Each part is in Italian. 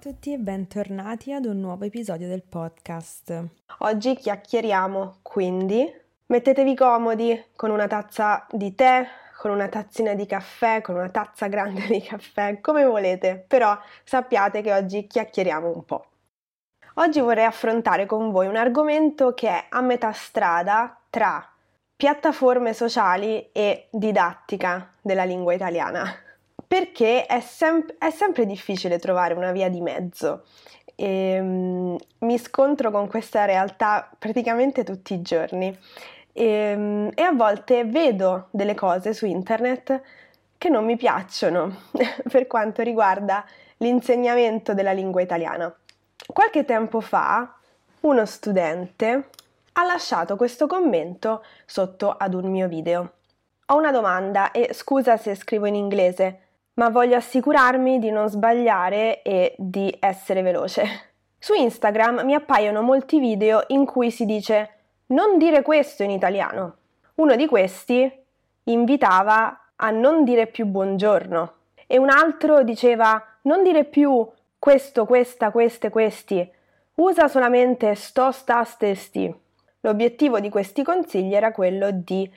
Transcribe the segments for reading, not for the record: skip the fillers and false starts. tutti e bentornati ad un nuovo episodio del podcast. Oggi chiacchieriamo, quindi mettetevi comodi con una tazza di tè, con una tazzina di caffè, con una tazza grande di caffè, come volete, però sappiate che oggi chiacchieriamo un po'. Oggi vorrei affrontare con voi un argomento che è a metà strada tra piattaforme sociali e didattica della lingua italiana, perché è sempre difficile trovare una via di mezzo. Mi scontro con questa realtà praticamente tutti i giorni e a volte vedo delle cose su internet che non mi piacciono per quanto riguarda l'insegnamento della lingua italiana. Qualche tempo fa uno studente ha lasciato questo commento sotto ad un mio video. Ho una domanda e scusa se scrivo in inglese, ma voglio assicurarmi di non sbagliare e di essere veloce. Su Instagram mi appaiono molti video in cui si dice non dire questo in italiano. Uno di questi invitava a non dire più buongiorno e un altro diceva non dire più questo, questa, queste, questi. Usa solamente sto, sta, ste, sti. L'obiettivo di questi consigli era quello di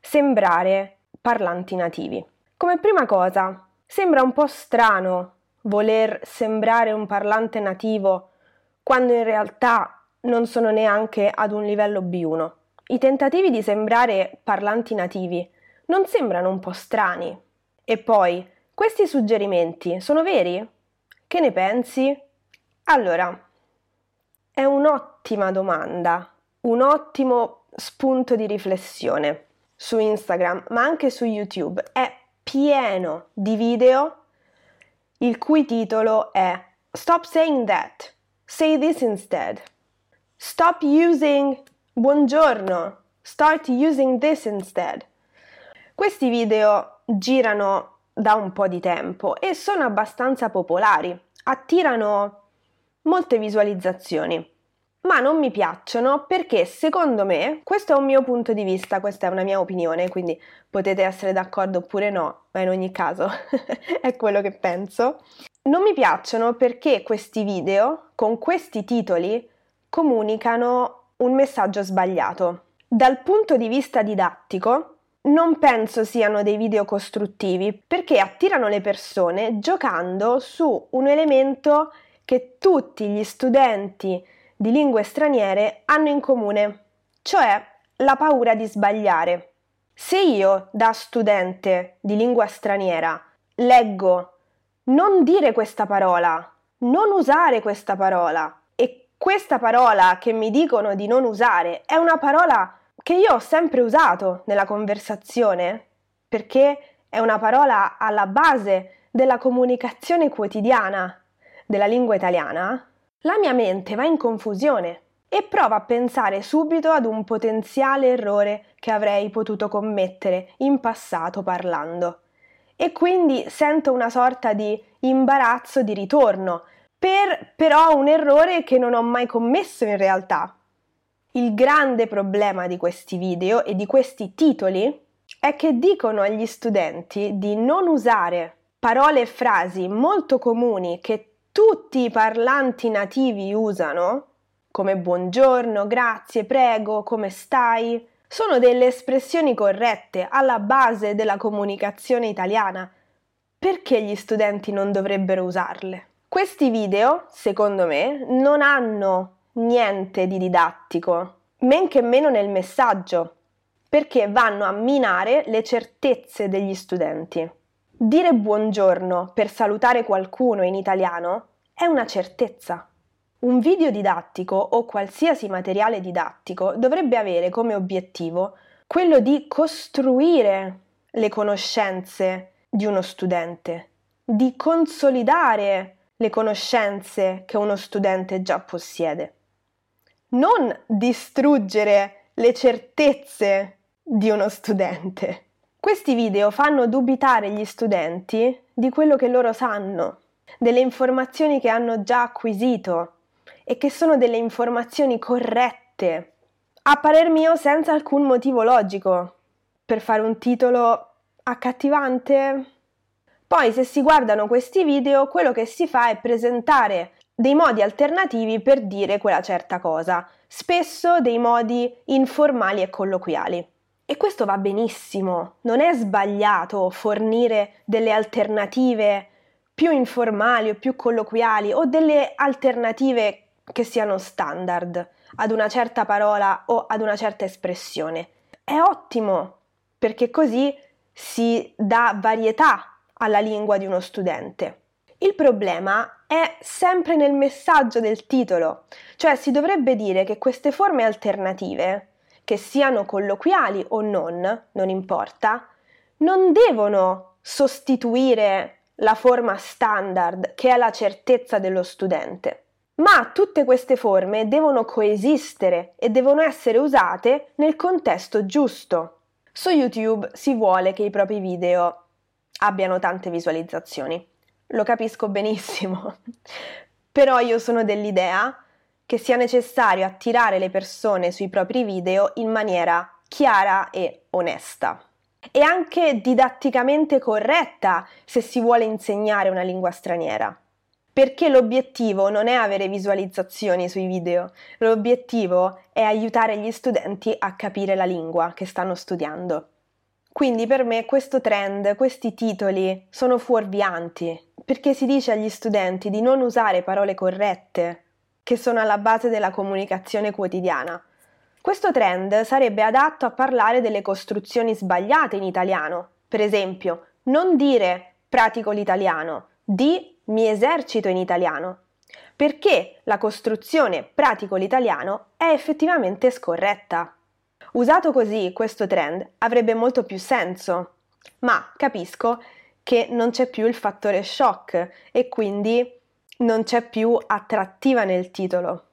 sembrare parlanti nativi. Come prima cosa, sembra un po' strano voler sembrare un parlante nativo quando in realtà non sono neanche ad un livello B1. I tentativi di sembrare parlanti nativi non sembrano un po' strani? E poi, questi suggerimenti sono veri? Che ne pensi? Allora, è un'ottima domanda, un ottimo spunto di riflessione. Su Instagram, ma anche su YouTube, è pieno di video il cui titolo è Stop saying that, say this instead. Stop using buongiorno, start using this instead. Questi video girano da un po' di tempo e sono abbastanza popolari, attirano molte visualizzazioni, ma non mi piacciono perché secondo me, questo è un mio punto di vista, questa è una mia opinione, quindi potete essere d'accordo oppure no, ma in ogni caso è quello che penso. Non mi piacciono perché questi video con questi titoli comunicano un messaggio sbagliato. Dal punto di vista didattico non penso siano dei video costruttivi perché attirano le persone giocando su un elemento che tutti gli studenti di lingue straniere hanno in comune, cioè la paura di sbagliare. Se io da studente di lingua straniera leggo non dire questa parola, non usare questa parola e questa parola che mi dicono di non usare è una parola che io ho sempre usato nella conversazione perché è una parola alla base della comunicazione quotidiana della lingua italiana, la mia mente va in confusione e prova a pensare subito ad un potenziale errore che avrei potuto commettere in passato parlando e quindi sento una sorta di imbarazzo di ritorno per però un errore che non ho mai commesso in realtà. Il grande problema di questi video e di questi titoli è che dicono agli studenti di non usare parole e frasi molto comuni che tutti i parlanti nativi usano, come buongiorno, grazie, prego, come stai. Sono delle espressioni corrette alla base della comunicazione italiana. Perché gli studenti non dovrebbero usarle? Questi video, secondo me, non hanno niente di didattico, men che meno nel messaggio, perché vanno a minare le certezze degli studenti. Dire buongiorno per salutare qualcuno in italiano è una certezza. Un video didattico o qualsiasi materiale didattico dovrebbe avere come obiettivo quello di costruire le conoscenze di uno studente, di consolidare le conoscenze che uno studente già possiede. Non distruggere le certezze di uno studente. Questi video fanno dubitare gli studenti di quello che loro sanno, delle informazioni che hanno già acquisito e che sono delle informazioni corrette, a parer mio senza alcun motivo logico, per fare un titolo accattivante. Poi se si guardano questi video, quello che si fa è presentare dei modi alternativi per dire quella certa cosa, spesso dei modi informali e colloquiali. E questo va benissimo, non è sbagliato fornire delle alternative più informali o più colloquiali o delle alternative che siano standard ad una certa parola o ad una certa espressione. È ottimo, perché così si dà varietà alla lingua di uno studente. Il problema è sempre nel messaggio del titolo, cioè si dovrebbe dire che queste forme alternative, che siano colloquiali o non importa, non devono sostituire la forma standard che è la certezza dello studente. Ma tutte queste forme devono coesistere e devono essere usate nel contesto giusto. Su YouTube si vuole che i propri video abbiano tante visualizzazioni. Lo capisco benissimo, però io sono dell'idea che sia necessario attirare le persone sui propri video in maniera chiara e onesta. E anche didatticamente corretta se si vuole insegnare una lingua straniera. Perché l'obiettivo non è avere visualizzazioni sui video, l'obiettivo è aiutare gli studenti a capire la lingua che stanno studiando. Quindi per me questo trend, questi titoli sono fuorvianti, perché si dice agli studenti di non usare parole corrette, che sono alla base della comunicazione quotidiana. Questo trend sarebbe adatto a parlare delle costruzioni sbagliate in italiano. Per esempio, non dire pratico l'italiano, di mi esercito in italiano, perché la costruzione pratico l'italiano è effettivamente scorretta. Usato così, questo trend avrebbe molto più senso, ma capisco che non c'è più il fattore shock e quindi non c'è più attrattiva nel titolo.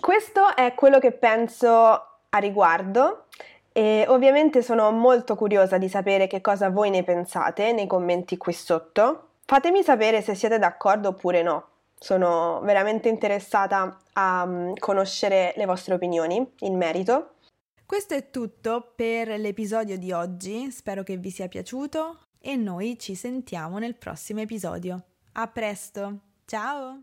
Questo è quello che penso a riguardo e ovviamente sono molto curiosa di sapere che cosa voi ne pensate nei commenti qui sotto. Fatemi sapere se siete d'accordo oppure no, sono veramente interessata a conoscere le vostre opinioni in merito. Questo è tutto per l'episodio di oggi, spero che vi sia piaciuto e noi ci sentiamo nel prossimo episodio. A presto, ciao!